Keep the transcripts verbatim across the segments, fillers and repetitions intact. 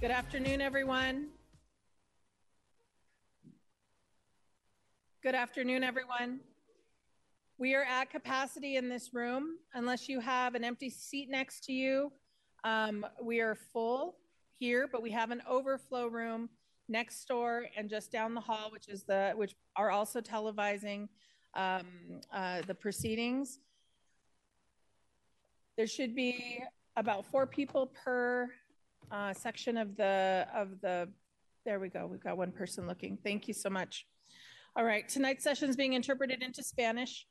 Good afternoon, everyone. Good afternoon, everyone. We are at capacity in this room. Unless you have an empty seat next to you, um, we are full here, but we have an overflow room next door and just down the hall, which is the which are also televising um, uh, the proceedings. There should be about four people per uh, section of the of the. There we go. We've got one person looking. Thank you so much. All right. Tonight's session is being interpreted into Spanish.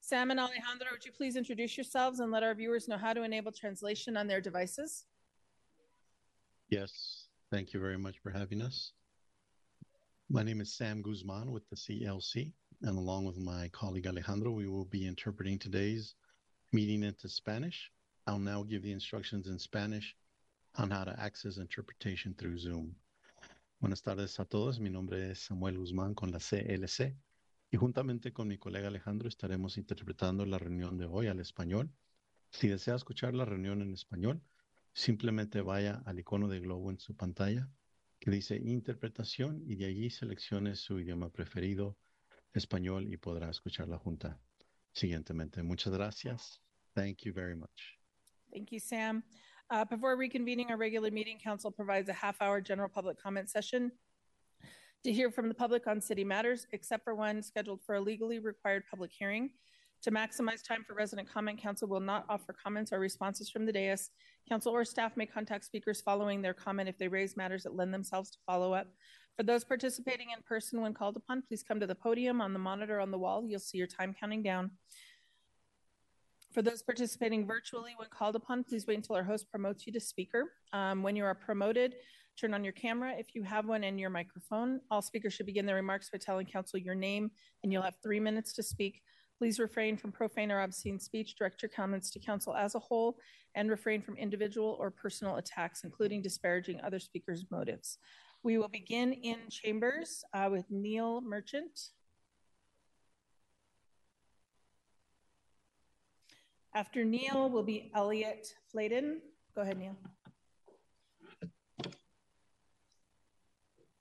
Sam and Alejandro, would you please introduce yourselves and let our viewers know how to enable translation on their devices? Yes. Thank you very much for having us. My name is Sam Guzman with the C L C, and along with my colleague Alejandro, we will be interpreting today's meeting into Spanish. I'll now give the instructions in Spanish on how to access interpretation through Zoom. Buenas tardes a todos. Mi nombre es Samuel Guzmán con la C L C y juntamente con mi colega Alejandro estaremos interpretando la reunión de hoy al español. Si desea escuchar la reunión en español, simplemente vaya al icono de globo en su pantalla que dice Interpretación y de allí seleccione su idioma preferido, español, y podrá escuchar la junta. Siguientemente, muchas gracias. Thank you very much. Thank you, Sam. Uh, before reconvening our regular meeting, Council provides a half-hour general public comment session to hear from the public on city matters, except for one scheduled for a legally required public hearing. To maximize time for resident comment, Council will not offer comments or responses from the dais. Council or staff may contact speakers following their comment if they raise matters that lend themselves to follow-up. For those participating in person when called upon, please come to the podium. On the monitor on the wall, you'll see your time counting down. For those participating virtually when called upon, please wait until our host promotes you to speaker. Um, when you are promoted, turn on your camera if you have one and your microphone. All speakers should begin their remarks by telling Council your name, and you'll have three minutes to speak. Please refrain from profane or obscene speech. Direct your comments to Council as a whole, and refrain from individual or personal attacks, including disparaging other speakers' motives. We will begin in chambers uh, with Neil Merchant. After Neil will be Elliot Fladen. Go ahead, Neil.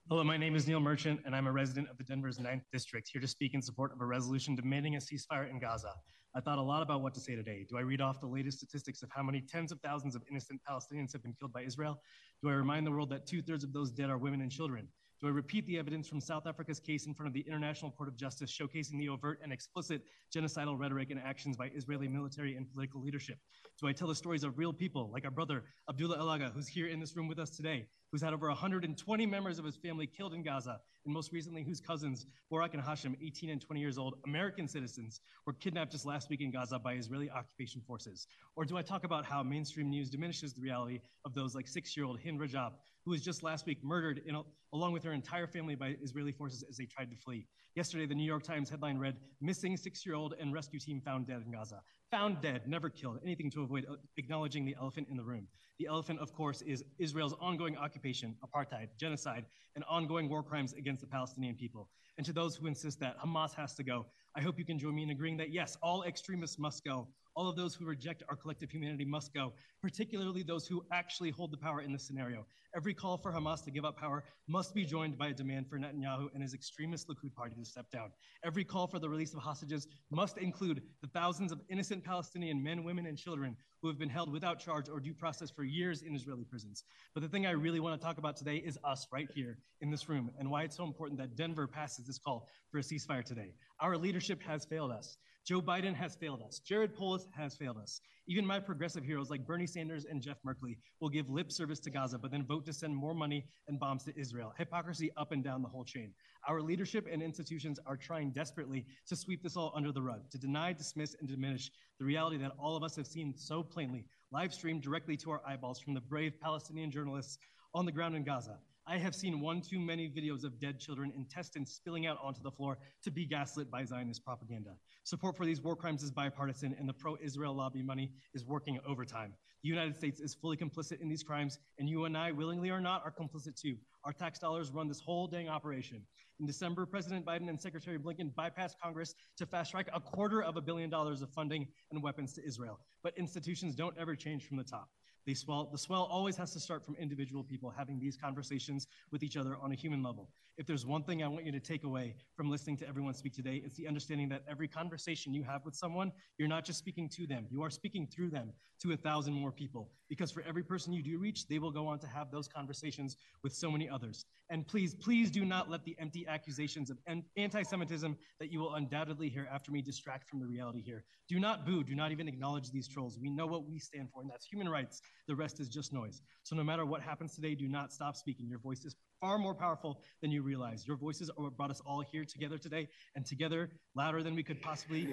Hello, my name is Neil Merchant, and I'm a resident of the Denver's ninth District, here to speak in support of a resolution demanding a ceasefire in Gaza. I thought a lot about what to say today. Do I read off the latest statistics of how many tens of thousands of innocent Palestinians have been killed by Israel? Do I remind the world that two-thirds of those dead are women and children? Do I repeat the evidence from South Africa's case in front of the International Court of Justice showcasing the overt and explicit genocidal rhetoric and actions by Israeli military and political leadership? Do I tell the stories of real people like our brother, Abdullah Elaga, who's here in this room with us today, who's had over one hundred twenty members of his family killed in Gaza, and most recently whose cousins, Borak and Hashem, eighteen and twenty years old, American citizens, were kidnapped just last week in Gaza by Israeli occupation forces? Or do I talk about how mainstream news diminishes the reality of those like six-year-old Hind Rajab, who was just last week murdered in a, along with her entire family by Israeli forces as they tried to flee? Yesterday, the New York Times headline read, missing six-year-old and rescue team found dead in Gaza. Found dead, never killed, anything to avoid acknowledging the elephant in the room. The elephant, of course, is Israel's ongoing occupation, apartheid, genocide, and ongoing war crimes against the Palestinian people. And to those who insist that Hamas has to go, I hope you can join me in agreeing that yes, all extremists must go. All of those who reject our collective humanity must go, particularly those who actually hold the power in this scenario. Every call for Hamas to give up power must be joined by a demand for Netanyahu and his extremist Likud party to step down. Every call for the release of hostages must include the thousands of innocent Palestinian men, women, and children who have been held without charge or due process for years in Israeli prisons. But the thing I really want to talk about today is us right here in this room and why it's so important that Denver passes this call for a ceasefire today. Our leadership has failed us. Joe Biden has failed us. Jared Polis has failed us. Even my progressive heroes like Bernie Sanders and Jeff Merkley will give lip service to Gaza, but then vote to send more money and bombs to Israel. Hypocrisy up and down the whole chain. Our leadership and institutions are trying desperately to sweep this all under the rug, to deny, dismiss, and diminish the reality that all of us have seen so plainly, live streamed directly to our eyeballs from the brave Palestinian journalists on the ground in Gaza. I have seen one too many videos of dead children, intestines spilling out onto the floor to be gaslit by Zionist propaganda. Support for these war crimes is bipartisan, and the pro-Israel lobby money is working overtime. The United States is fully complicit in these crimes, and you and I, willingly or not, are complicit too. Our tax dollars run this whole dang operation. In December, President Biden and Secretary Blinken bypassed Congress to fast-track a quarter of a billion dollars of funding and weapons to Israel. But institutions don't ever change from the top. They swell, the swell always has to start from individual people having these conversations with each other on a human level. If there's one thing I want you to take away from listening to everyone speak today, it's the understanding that every conversation you have with someone, you're not just speaking to them, you are speaking through them to a thousand more people. Because for every person you do reach, they will go on to have those conversations with so many others. And please, please do not let the empty accusations of anti-Semitism that you will undoubtedly hear after me distract from the reality here. Do not boo, do not even acknowledge these trolls. We know what we stand for, and that's human rights. The rest is just noise. So no matter what happens today, do not stop speaking. Your voice is far more powerful than you realize. Your voices are what brought us all here together today, and together, louder than we could possibly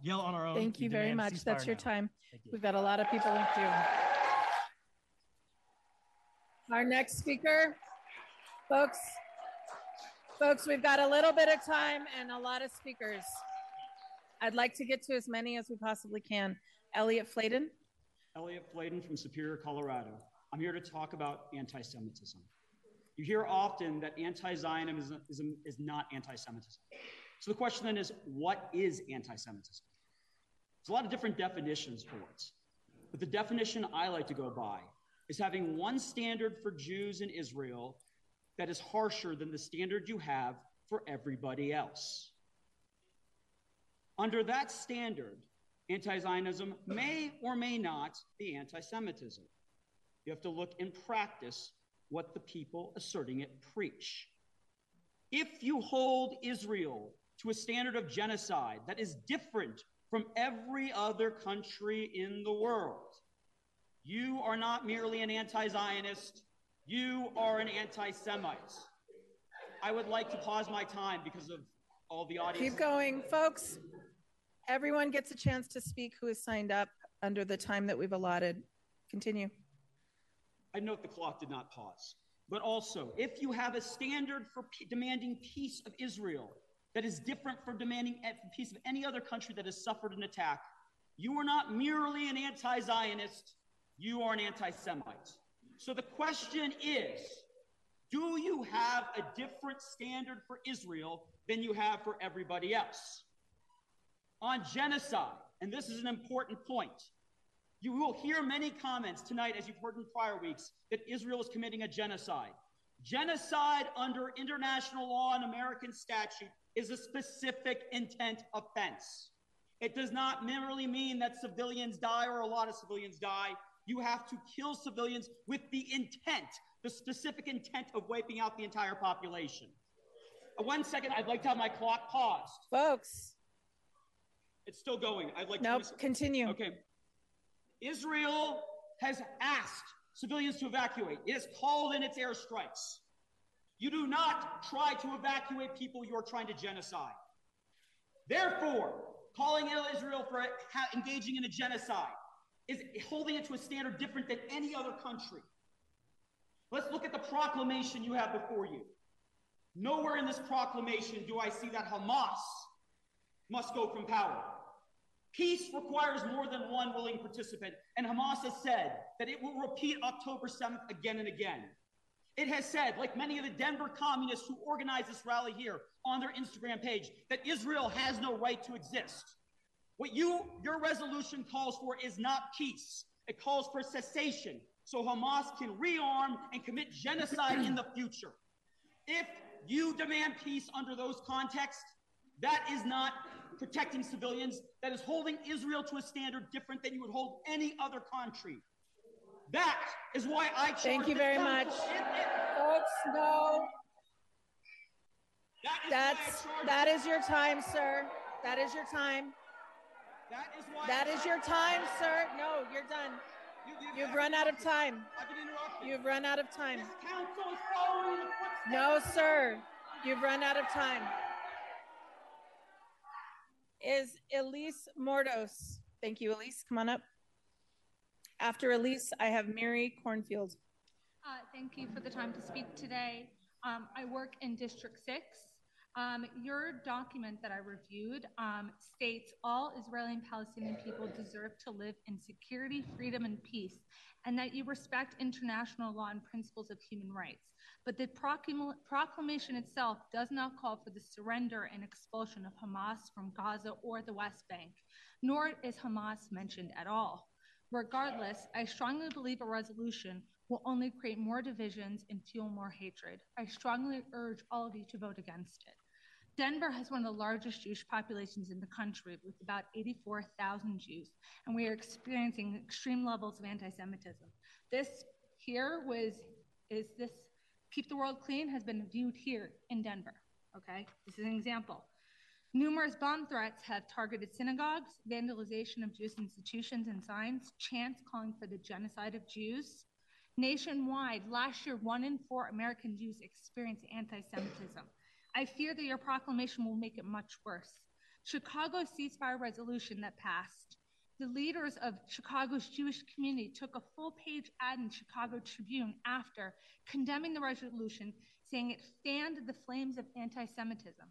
yell on our own. Thank you very much. That's your time. We've got a lot of people in queue. Our next speaker, folks, folks, we've got a little bit of time and a lot of speakers. I'd like to get to as many as we possibly can. Elliot Fladen. Elliot Fladen from Superior, Colorado. I'm here to talk about anti-Semitism. You hear often that anti-Zionism is not anti-Semitism. So the question then is, what is anti-Semitism? There's a lot of different definitions for it. But the definition I like to go by is having one standard for Jews in Israel that is harsher than the standard you have for everybody else. Under that standard, anti-Zionism may or may not be anti-Semitism. You have to look in practice what the people asserting it preach. If you hold Israel to a standard of genocide that is different from every other country in the world, you are not merely an anti-Zionist, you are an anti-Semite. I would like to pause my time because of all the audience. Keep going, folks. Everyone gets a chance to speak who is signed up under the time that we've allotted. Continue. I note the clock did not pause. But also, if you have a standard for demanding peace of Israel that is different from demanding peace of any other country that has suffered an attack, you are not merely an anti-Zionist, you are an anti-Semite. So the question is, do you have a different standard for Israel than you have for everybody else? On genocide, and this is an important point, you will hear many comments tonight, as you've heard in prior weeks, that Israel is committing a genocide. Genocide under international law and American statute is a specific intent offense. It does not merely mean that civilians die or a lot of civilians die. You have to kill civilians with the intent, the specific intent of wiping out the entire population. One second, I'd like to have my clock paused. Folks. It's still going. I'd like nope, to- Nope, continue. Okay. Israel has asked civilians to evacuate. It has called in its airstrikes. You do not try to evacuate people you are trying to genocide. Therefore, calling Israel for engaging in a genocide is holding it to a standard different than any other country. Let's look at the proclamation you have before you. Nowhere in this proclamation do I see that Hamas must go from power. Peace requires more than one willing participant, and Hamas has said that it will repeat October seventh again and again. It has said, like many of the Denver communists who organized this rally here on their Instagram page, that Israel has no right to exist. What you, your resolution calls for is not peace. It calls for cessation, so Hamas can rearm and commit genocide in the future. If you demand peace under those contexts, that is not protecting civilians, that is holding Israel to a standard different than you would hold any other country. That is why I charge. Thank you very much. Folks, no. That is That's, that is your time, sir. That is your time. That is why That is your time, sir. No, you're done. You've run out of time. You've run out of time. No, sir. You've run out of time. Is Elise Mordos. Thank you, Elise. Come on up. After Elise, I have Mary Cornfield. Uh, thank you for the time to speak today. Um, I work in District six. Um, your document that I reviewed um, states all Israeli and Palestinian people deserve to live in security, freedom, and peace, and that you respect international law and principles of human rights. But the proclam- proclamation itself does not call for the surrender and expulsion of Hamas from Gaza or the West Bank, nor is Hamas mentioned at all. Regardless, I strongly believe a resolution will only create more divisions and fuel more hatred. I strongly urge all of you to vote against it. Denver has one of the largest Jewish populations in the country, with about eighty-four thousand Jews, and we are experiencing extreme levels of anti-Semitism. This here was, is this, Keep the World Clean has been viewed here in Denver, okay? This is an example. Numerous bomb threats have targeted synagogues, vandalization of Jewish institutions and signs, chants calling for the genocide of Jews. Nationwide, last year, one in four American Jews experienced anti-Semitism. I fear that your proclamation will make it much worse. Chicago's ceasefire resolution that passed, the leaders of Chicago's Jewish community took a full-page ad in Chicago Tribune after condemning the resolution, saying it fanned the flames of anti-Semitism.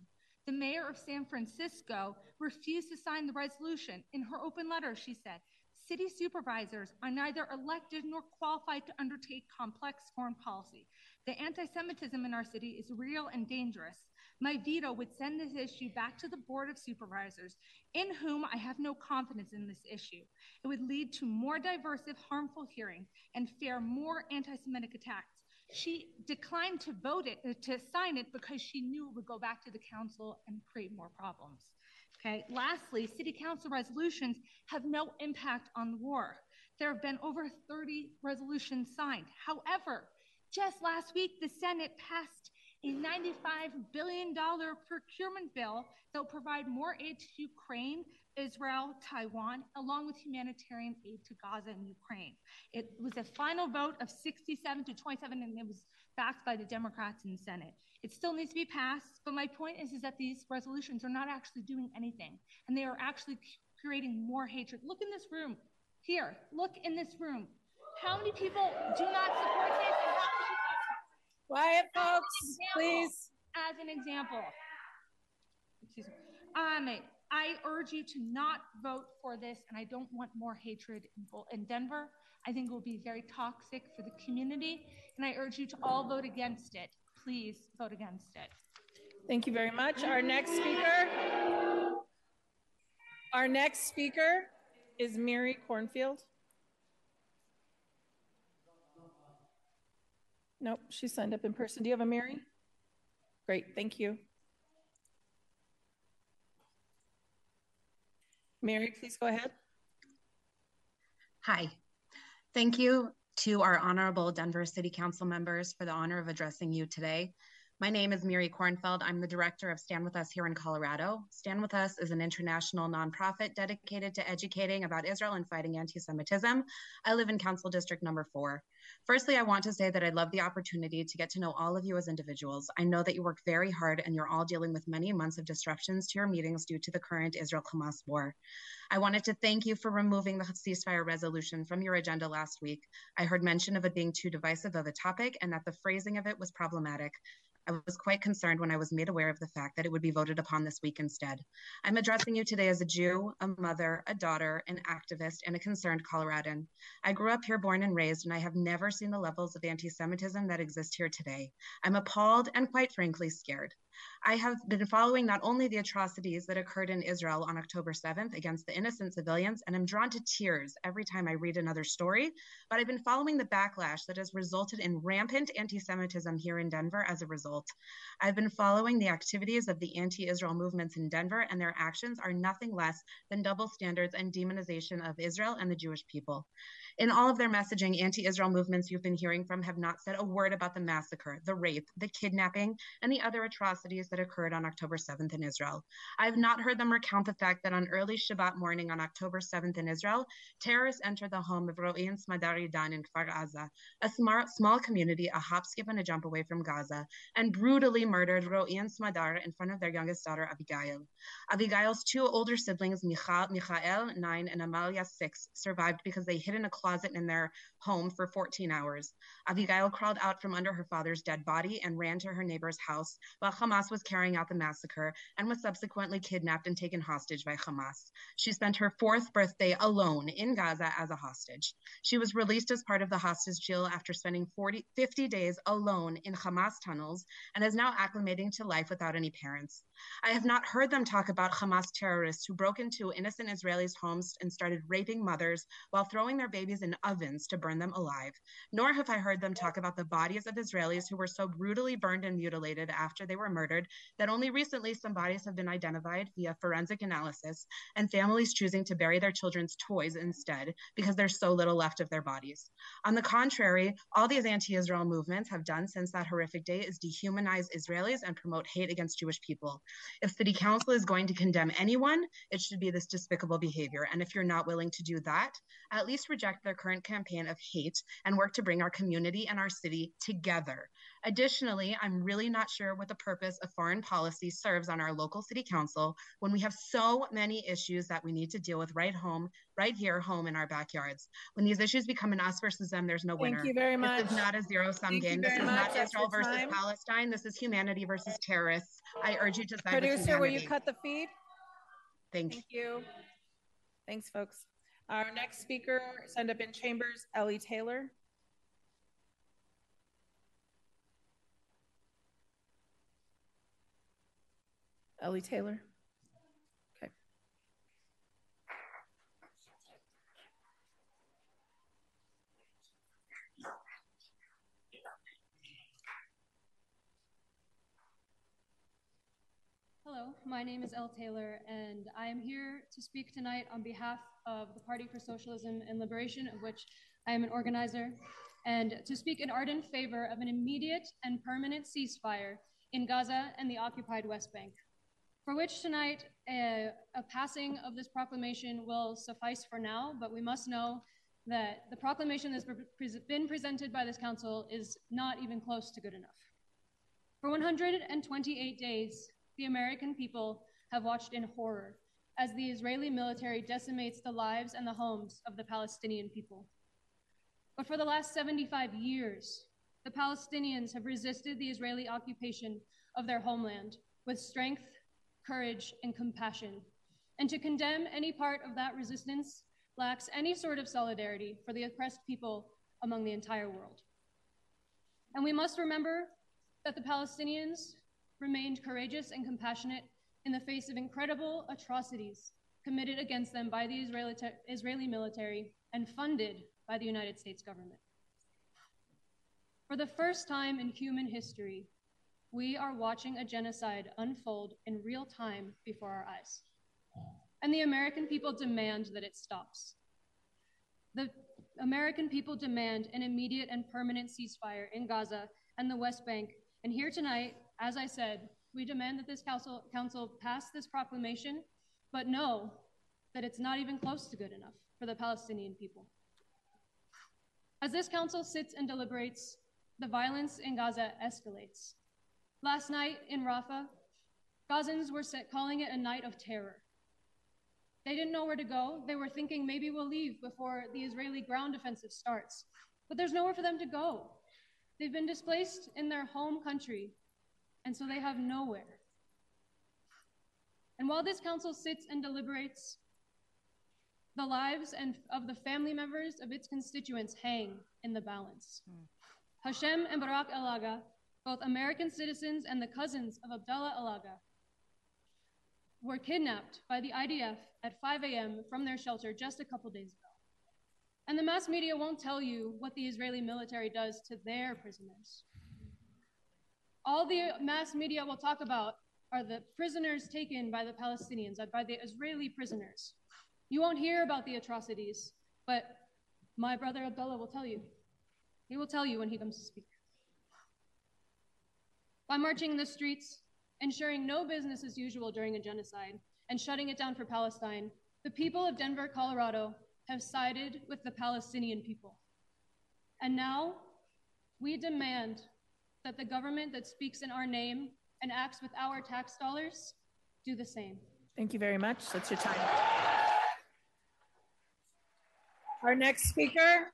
The mayor of San Francisco refused to sign the resolution. In her open letter, she said, "City supervisors are neither elected nor qualified to undertake complex foreign policy. The anti-Semitism in our city is real and dangerous. My veto would send this issue back to the Board of Supervisors, in whom I have no confidence in this issue. It would lead to more divisive, harmful hearings and fare more anti-Semitic attacks." She declined to vote it, to sign it, because she knew it would go back to the council and create more problems. Okay. Lastly, city council resolutions have no impact on the war. There have been over thirty resolutions signed. However, just last week, the Senate passed a ninety-five billion dollars procurement bill that will provide more aid to Ukraine, Israel, Taiwan, along with humanitarian aid to Gaza and Ukraine. It was a final vote of sixty-seven to twenty-seven, and it was backed by the Democrats in the Senate. It still needs to be passed, but my point is, is that these resolutions are not actually doing anything, and they are actually creating more hatred. Look in this room. Here, look in this room. How many people do not support this? And how many people... Quiet, folks, example, please. As an example, excuse me. Um, I urge you to not vote for this, and I don't want more hatred in Denver. I think it will be very toxic for the community, and I urge you to all vote against it. Please vote against it. Thank you very much. Our next speaker, our next speaker is Mary Cornfield. Nope, she signed up in person. Do you have a Mary? Great, thank you. Mary, please go ahead. Hi, thank you to our honorable Denver City Council members for the honor of addressing you today. My name is Miri Kornfeld. I'm the director of Stand With Us here in Colorado. Stand With Us is an international nonprofit dedicated to educating about Israel and fighting anti-Semitism. I live in Council District number four. Firstly, I want to say that I love the opportunity to get to know all of you as individuals. I know that you work very hard and you're all dealing with many months of disruptions to your meetings due to the current Israel-Hamas war. I wanted to thank you for removing the ceasefire resolution from your agenda last week. I heard mention of it being too divisive of a topic and that the phrasing of it was problematic. I was quite concerned when I was made aware of the fact that it would be voted upon this week instead. I'm addressing you today as a Jew, a mother, a daughter, an activist, and a concerned Coloradan. I grew up here born and raised, and I have never seen the levels of anti-Semitism that exist here today. I'm appalled and quite frankly scared. I have been following not only the atrocities that occurred in Israel on October seventh against the innocent civilians, and I'm drawn to tears every time I read another story, but I've been following the backlash that has resulted in rampant anti-Semitism here in Denver as a result. I've been following the activities of the anti-Israel movements in Denver, and their actions are nothing less than double standards and demonization of Israel and the Jewish people. In all of their messaging, anti-Israel movements you've been hearing from have not said a word about the massacre, the rape, the kidnapping, and the other atrocities that occurred on October seventh in Israel. I have not heard them recount the fact that on early Shabbat morning on October seventh in Israel, terrorists entered the home of Roee and Smadar Idan in Kfar Aza, a smart, small community a hop, skip, and a jump away from Gaza, and brutally murdered Roee and Smadar in front of their youngest daughter, Abigail. Abigail's two older siblings, Michal, Michal, nine, and Amalia, six, survived because they hid in a closet closet in their home for fourteen hours. Abigail crawled out from under her father's dead body and ran to her neighbor's house, while Hamas was carrying out the massacre and was subsequently kidnapped and taken hostage by Hamas. She spent her fourth birthday alone in Gaza as a hostage. She was released as part of the hostage deal after spending forty, fifty days alone in Hamas tunnels and is now acclimating to life without any parents. I have not heard them talk about Hamas terrorists who broke into innocent Israelis' homes and started raping mothers while throwing their babies in ovens to burn them alive. Nor have I heard them talk about the bodies of Israelis who were so brutally burned and mutilated after they were murdered that only recently some bodies have been identified via forensic analysis and families choosing to bury their children's toys instead because there's so little left of their bodies. On the contrary, all these anti-Israel movements have done since that horrific day is dehumanize Israelis and promote hate against Jewish people. If city council is going to condemn anyone, it should be this despicable behavior. And if you're not willing to do that, at least reject their current campaign of hate and work to bring our community and our city together. Additionally, I'm really not sure what the purpose of foreign policy serves on our local city council when we have so many issues that we need to deal with right home, right here, home in our backyards. When these issues become an us versus them, there's no winner. Thank you very much. This is not a zero-sum game. This is not Israel versus Palestine. This is humanity versus terrorists. I urge you to side with humanity. Producer, will you cut the feed? Thank you. Thank you. Thanks, folks. Our next speaker, signed up in chambers, Ellie Taylor. Ellie Taylor. Okay. Hello, my name is Elle Taylor, and I am here to speak tonight on behalf of the Party for Socialism and Liberation, of which I am an organizer, and to speak in ardent favor of an immediate and permanent ceasefire in Gaza and the occupied West Bank, for which tonight a, a passing of this proclamation will suffice for now, but we must know that the proclamation that's been presented by this council is not even close to good enough. For one hundred twenty-eight days, the American people have watched in horror as the Israeli military decimates the lives and the homes of the Palestinian people. But for the last seventy-five years, the Palestinians have resisted the Israeli occupation of their homeland with strength, courage, and compassion. And to condemn any part of that resistance lacks any sort of solidarity for the oppressed people among the entire world. And we must remember that the Palestinians remained courageous and compassionate in the face of incredible atrocities committed against them by the Israeli, Israeli military and funded by the United States government. For the first time in human history, we are watching a genocide unfold in real time before our eyes. And the American people demand that it stops. The American people demand an immediate and permanent ceasefire in Gaza and the West Bank. And here tonight, as I said, we demand that this council, council pass this proclamation, but know that it's not even close to good enough for the Palestinian people. As this council sits and deliberates, the violence in Gaza escalates. Last night in Rafah, Gazans were set calling it a night of terror. They didn't know where to go. They were thinking maybe we'll leave before the Israeli ground offensive starts, but there's nowhere for them to go. They've been displaced in their home country, and so they have nowhere. And while this council sits and deliberates, the lives and of the family members of its constituents hang in the balance. Mm. Hashem and Borak Elaga, both American citizens and the cousins of Abdullah Elaga, were kidnapped by the I D F at five a m from their shelter just a couple days ago. And the mass media won't tell you what the Israeli military does to their prisoners. All the mass media will talk about are the prisoners taken by the Palestinians, by the Israeli prisoners. You won't hear about the atrocities, but my brother Abdullah will tell you. He will tell you when he comes to speak. By marching the streets, ensuring no business as usual during a genocide, and shutting it down for Palestine, the people of Denver, Colorado have sided with the Palestinian people. And now we demand that the government that speaks in our name and acts with our tax dollars do the same. Thank you very much. That's your time. Our next speaker.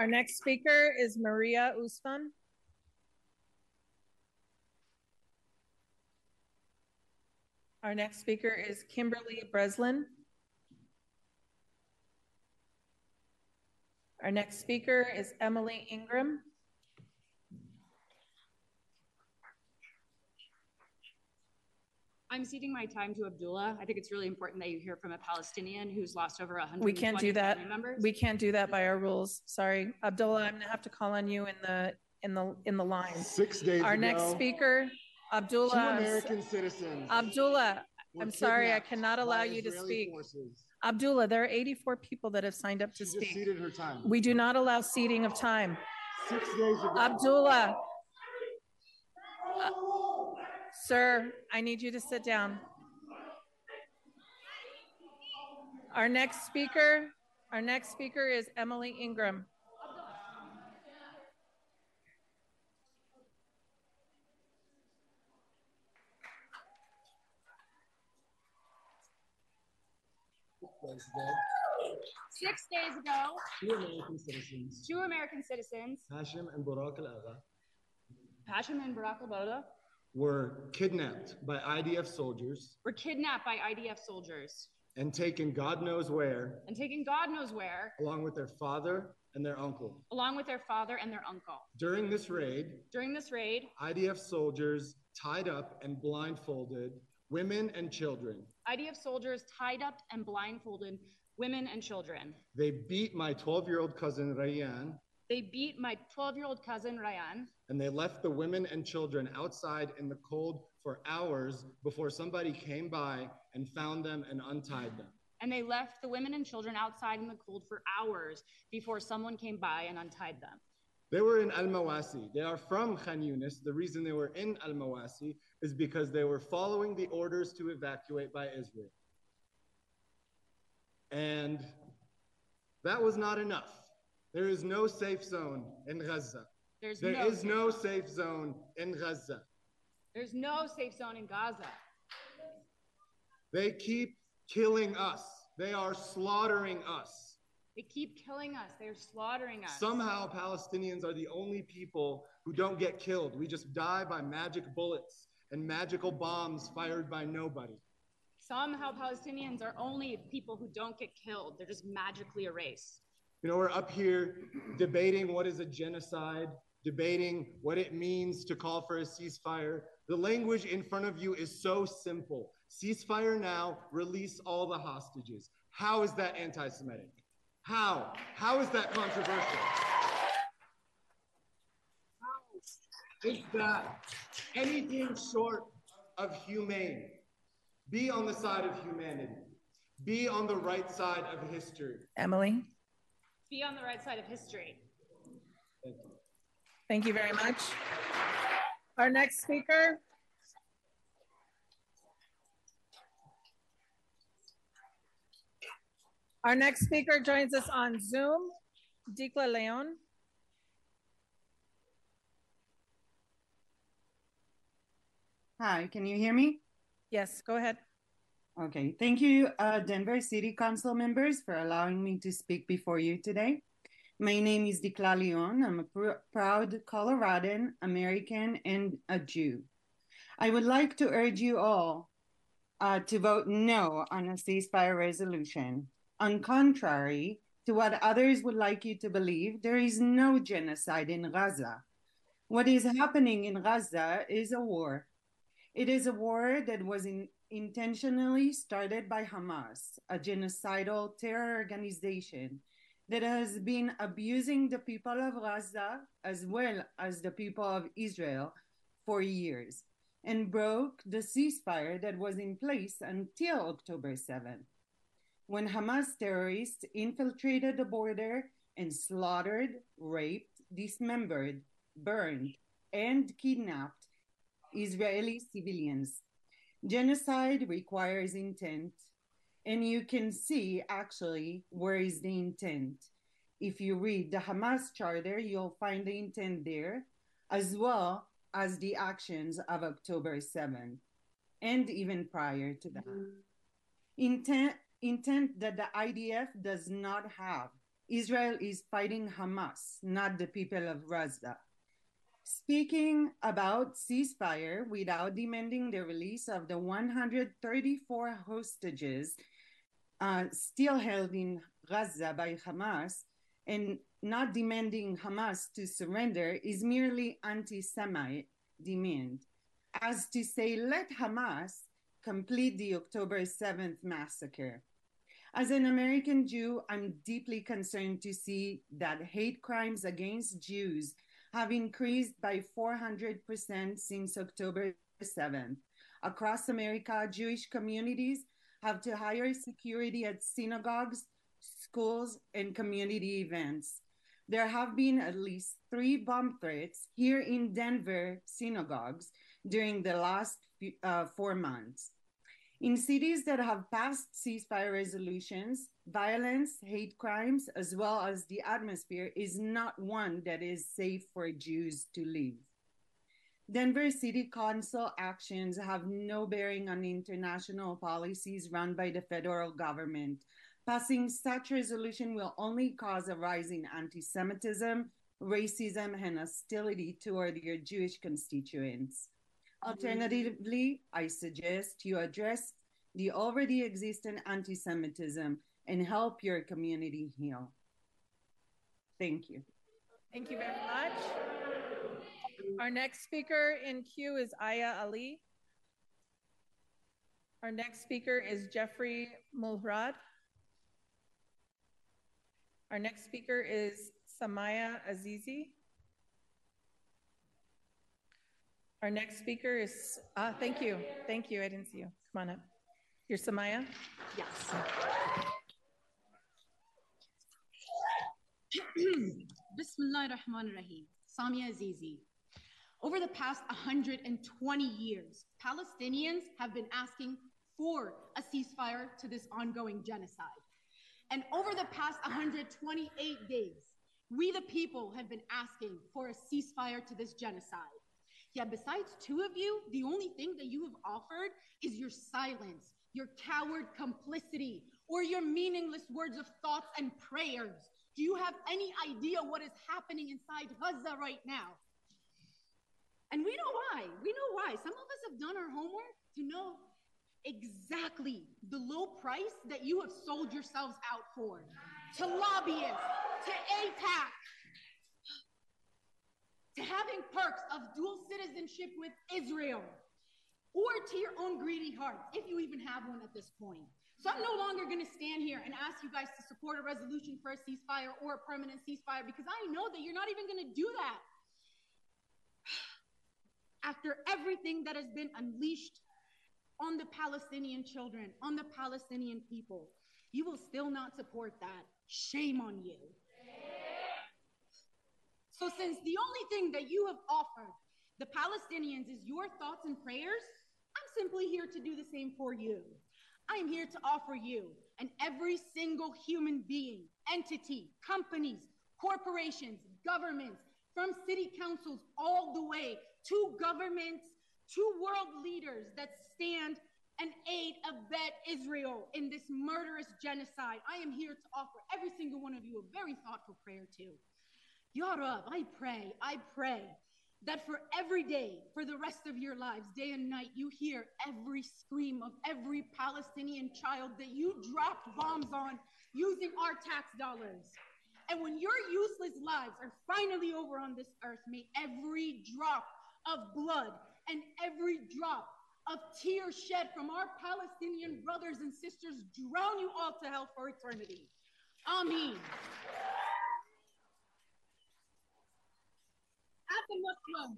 Our next speaker is Maria Usman. Our next speaker is Kimberly Breslin. Our next speaker is Emily Ingram. I'm ceding my time to Abdullah. I think it's really important that you hear from a Palestinian who's lost over one hundred. We can't do that. We can't do that by our rules. Sorry, Abdullah. I'm gonna have to call on you in the in the in the line. Six days. Our ago, next speaker, Abdullah. Two American citizens. Abdullah, I'm sorry, I cannot allow you to speak. Forces. Abdullah, there are eighty-four people that have signed up to she speak. Just ceded her time. We do not allow ceding of time. Six days ago. Abdullah. Uh, Sir, I need you to sit down. Our next speaker, our next speaker is Emily Ingram. Six days ago, two American citizens, two American citizens, Hashem and Borak Elaga, Hashem and Borak Elaga, were kidnapped by I D F soldiers. Were kidnapped by I D F soldiers. And taken God knows where. And taken God knows where. Along with their father and their uncle. Along with their father and their uncle. During this raid. During this raid. I D F soldiers tied up and blindfolded women and children. I D F soldiers tied up and blindfolded women and children. They beat my twelve-year-old cousin, Rayyan. They beat my twelve-year-old cousin, Rayyan. And they left the women and children outside in the cold for hours before somebody came by and found them and untied them. And they left the women and children outside in the cold for hours before someone came by and untied them. They were in Al-Mawasi. They are from Khan Yunis. The reason they were in Al-Mawasi is because they were following the orders to evacuate by Israel. And that was not enough. There is no safe zone in Gaza. There's there no is no safe zone in Gaza. There's no safe zone in Gaza. They keep killing us. They are slaughtering us. They keep killing us. They are slaughtering us. Somehow Palestinians are the only people who don't get killed. We just die by magic bullets and magical bombs fired by nobody. Somehow Palestinians are only people who don't get killed. They're just magically erased. You know, we're up here debating what is a genocide, debating what it means to call for a ceasefire. The language in front of you is so simple. Ceasefire now, release all the hostages. How is that anti-Semitic? How? How is that controversial? How is that anything short of humane? Be on the side of humanity. Be on the right side of history. Emily? Be on the right side of history. Thank you. Thank you very much. Our next speaker. Our next speaker joins us on Zoom, Dikla Leon. Hi, can you hear me? Yes, go ahead. Okay, thank you, uh, Denver City Council members, for allowing me to speak before you today. My name is Dikla Leon. I'm a pr proud Coloradan, American, and a Jew. I would like to urge you all uh, to vote no on a ceasefire resolution. On contrary to what others would like you to believe, there is no genocide in Gaza. What is happening in Gaza is a war. It is a war that was in intentionally started by Hamas, a genocidal terror organization that has been abusing the people of Gaza as well as the people of Israel for years, and broke the ceasefire that was in place until October seventh, when Hamas terrorists infiltrated the border and slaughtered, raped, dismembered, burned, and kidnapped Israeli civilians. Genocide requires intent, and you can see actually where is the intent. If you read the Hamas charter, you'll find the intent there, as well as the actions of October seventh, and even prior to that. Intent, intent that the I D F does not have Israel is fighting Hamas, not the people of Gaza. Speaking about ceasefire without demanding the release of the one hundred thirty-four hostages uh, still held in Gaza by Hamas and not demanding Hamas to surrender is merely anti-Semite demand, as to say, let Hamas complete the October seventh massacre. As an American Jew, I'm deeply concerned to see that hate crimes against Jews have increased by four hundred percent since October seventh. Across America, Jewish communities have to hire security at synagogues, schools, and community events. There have been at least three bomb threats here in Denver synagogues during the last uh, four months. In cities that have passed ceasefire resolutions, violence, hate crimes, as well as the atmosphere is not one that is safe for Jews to live. Denver City Council actions have no bearing on international policies run by the federal government. Passing such resolution will only cause a rise in anti-Semitism, racism, and hostility toward your Jewish constituents. Alternatively, I suggest you address the already existent anti-Semitism and help your community heal. Thank you. Thank you very much. Our next speaker in queue is Aya Ali. Our next speaker is Jeffrey Mulrad. Our next speaker is Samaya Azizi. Our next speaker is, ah, thank you. Thank you, I didn't see you. Come on up. You're Samaya? Yes. Bismillah ar-Rahman ar-Rahim. Samaya Azizi. Over the past one hundred twenty years, Palestinians have been asking for a ceasefire to this ongoing genocide. And over the past one hundred twenty-eight days, we the people have been asking for a ceasefire to this genocide. Yeah, besides two of you, the only thing that you have offered is your silence, your coward complicity, or your meaningless words of thoughts and prayers. Do you have any idea what is happening inside Gaza right now? And we know why. We know why. Some of us have done our homework to know exactly the low price that you have sold yourselves out for. To lobbyists, to AIPAC, to having perks of dual citizenship with Israel, or to your own greedy hearts, if you even have one at this point. So I'm no longer going to stand here and ask you guys to support a resolution for a ceasefire or a permanent ceasefire, because I know that you're not even going to do that. After everything that has been unleashed on the Palestinian children, on the Palestinian people, you will still not support that. Shame on you. So since the only thing that you have offered the Palestinians is your thoughts and prayers, I'm simply here to do the same for you. I'm here to offer you and every single human being, entity, companies, corporations, governments, from city councils all the way to governments, to world leaders that stand and aid, abet Israel in this murderous genocide. I am here to offer every single one of you a very thoughtful prayer too. Ya Rab, I pray, I pray that for every day, for the rest of your lives, day and night, you hear every scream of every Palestinian child that you dropped bombs on using our tax dollars. And when your useless lives are finally over on this earth, may every drop of blood and every drop of tears shed from our Palestinian brothers and sisters drown you all to hell for eternity. Amen. As a Muslim,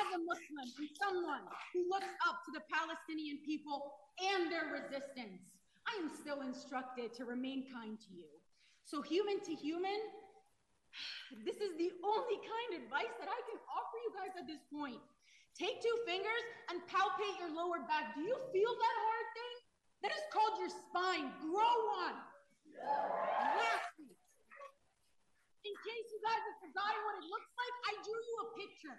as a Muslim, and someone who looks up to the Palestinian people and their resistance, I am still instructed to remain kind to you. So human to human, this is the only kind of advice that I can offer you guys at this point. Take two fingers and palpate your lower back. Do you feel that hard thing? That is called your spine. Grow one. Lastly, in case you guys have forgotten what it looks like, I drew you a picture.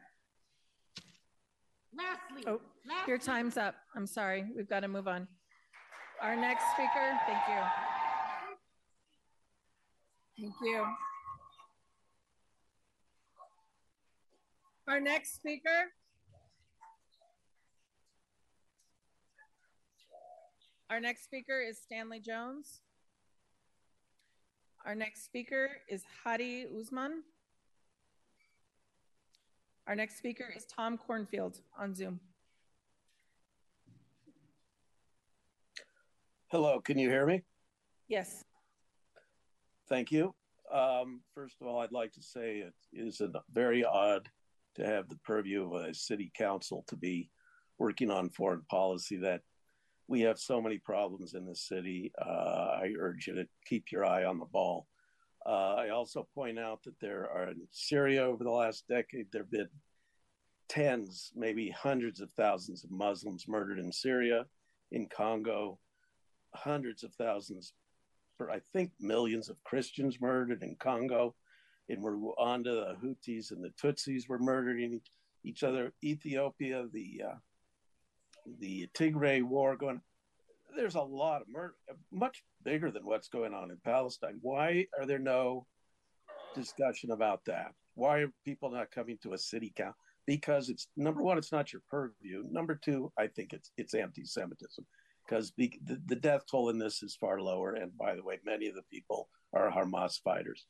Lastly. Oh, lastly. Your time's up. I'm sorry. We've got to move on. Our next speaker. Thank you. Thank you. Our next speaker. Our next speaker is Stanley Jones. Our next speaker is Hadi Uzman. Our next speaker is Tom Cornfield on Zoom. Hello, can you hear me? Yes. Thank you. Um, first of all, I'd like to say it is a very odd to have the purview of a city council to be working on foreign policy. That we have so many problems in this city. Uh, I urge you to keep your eye on the ball. Uh, I also point out that there are in Syria over the last decade, there have been tens, maybe hundreds of thousands of Muslims murdered in Syria, in Congo, hundreds of thousands, or I think millions of Christians murdered in Congo. In Rwanda, the Houthis and the Tutsis were murdering each other. Ethiopia, the uh, the Tigray war going. There's a lot of murder, much bigger than what's going on in Palestine. Why are there no discussion about that? Why are people not coming to a city council? Because it's, number one, it's not your purview. Number two, I think it's it's anti-Semitism, because the, the death toll in this is far lower. And by the way, many of the people are Hamas fighters.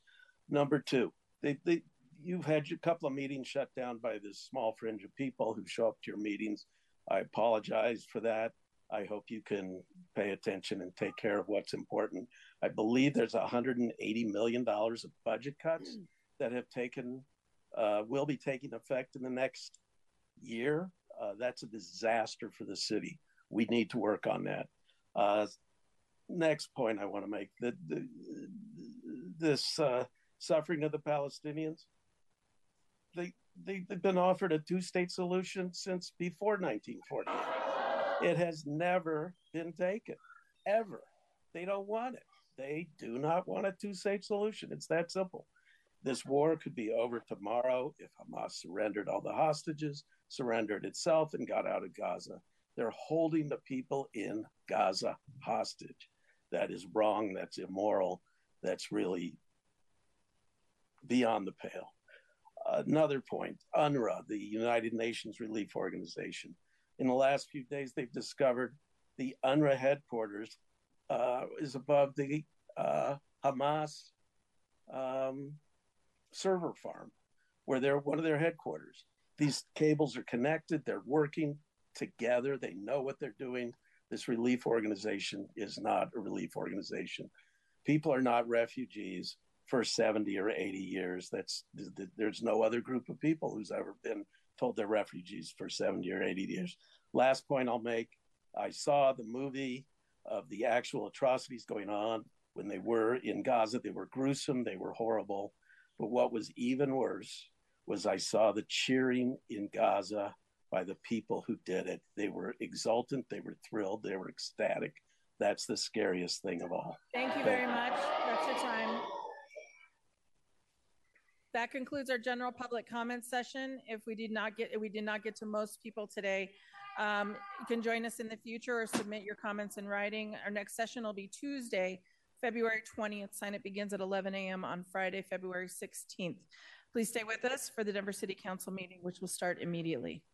Number two, they, they, you've had a couple of meetings shut down by this small fringe of people who show up to your meetings. I apologize for that. I hope you can pay attention and take care of what's important. I believe there's one hundred eighty million dollars of budget cuts that have taken, uh, will be taking effect in the next year. Uh, that's a disaster for the city. We need to work on that. Uh, next point I want to make, that this uh, suffering of the Palestinians, they, they, they've been offered a two-state solution since before nineteen forty. It has never been taken, ever. They don't want it. They do not want a two-state solution. It's that simple. This war could be over tomorrow if Hamas surrendered all the hostages, surrendered itself, and got out of Gaza. They're holding the people in Gaza hostage. That is wrong. That's immoral. That's really beyond the pale. Another point, UNRWA, the United Nations Relief Organization. In the last few days, they've discovered the UNRWA headquarters uh, is above the uh, Hamas um, server farm, where they're one of their headquarters. These cables are connected. They're working together. They know what they're doing. This relief organization is not a relief organization. People are not refugees for seventy or eighty years. That's there's no other group of people who's ever been told they're refugees for seventy or eighty years. Last point I'll make, I saw the movie of the actual atrocities going on when they were in Gaza. They were gruesome, they were horrible. But what was even worse was I saw the cheering in Gaza by the people who did it. They were exultant, they were thrilled, they were ecstatic. That's the scariest thing of all. Thank you very much, that's your time. That concludes our general public comments session. If we did not get, if we did not get to most people today, um, you can join us in the future or submit your comments in writing. Our next session will be Tuesday, February twentieth. Sign up begins at eleven a m on Friday, February sixteenth. Please stay with us for the Denver City Council meeting, which will start immediately.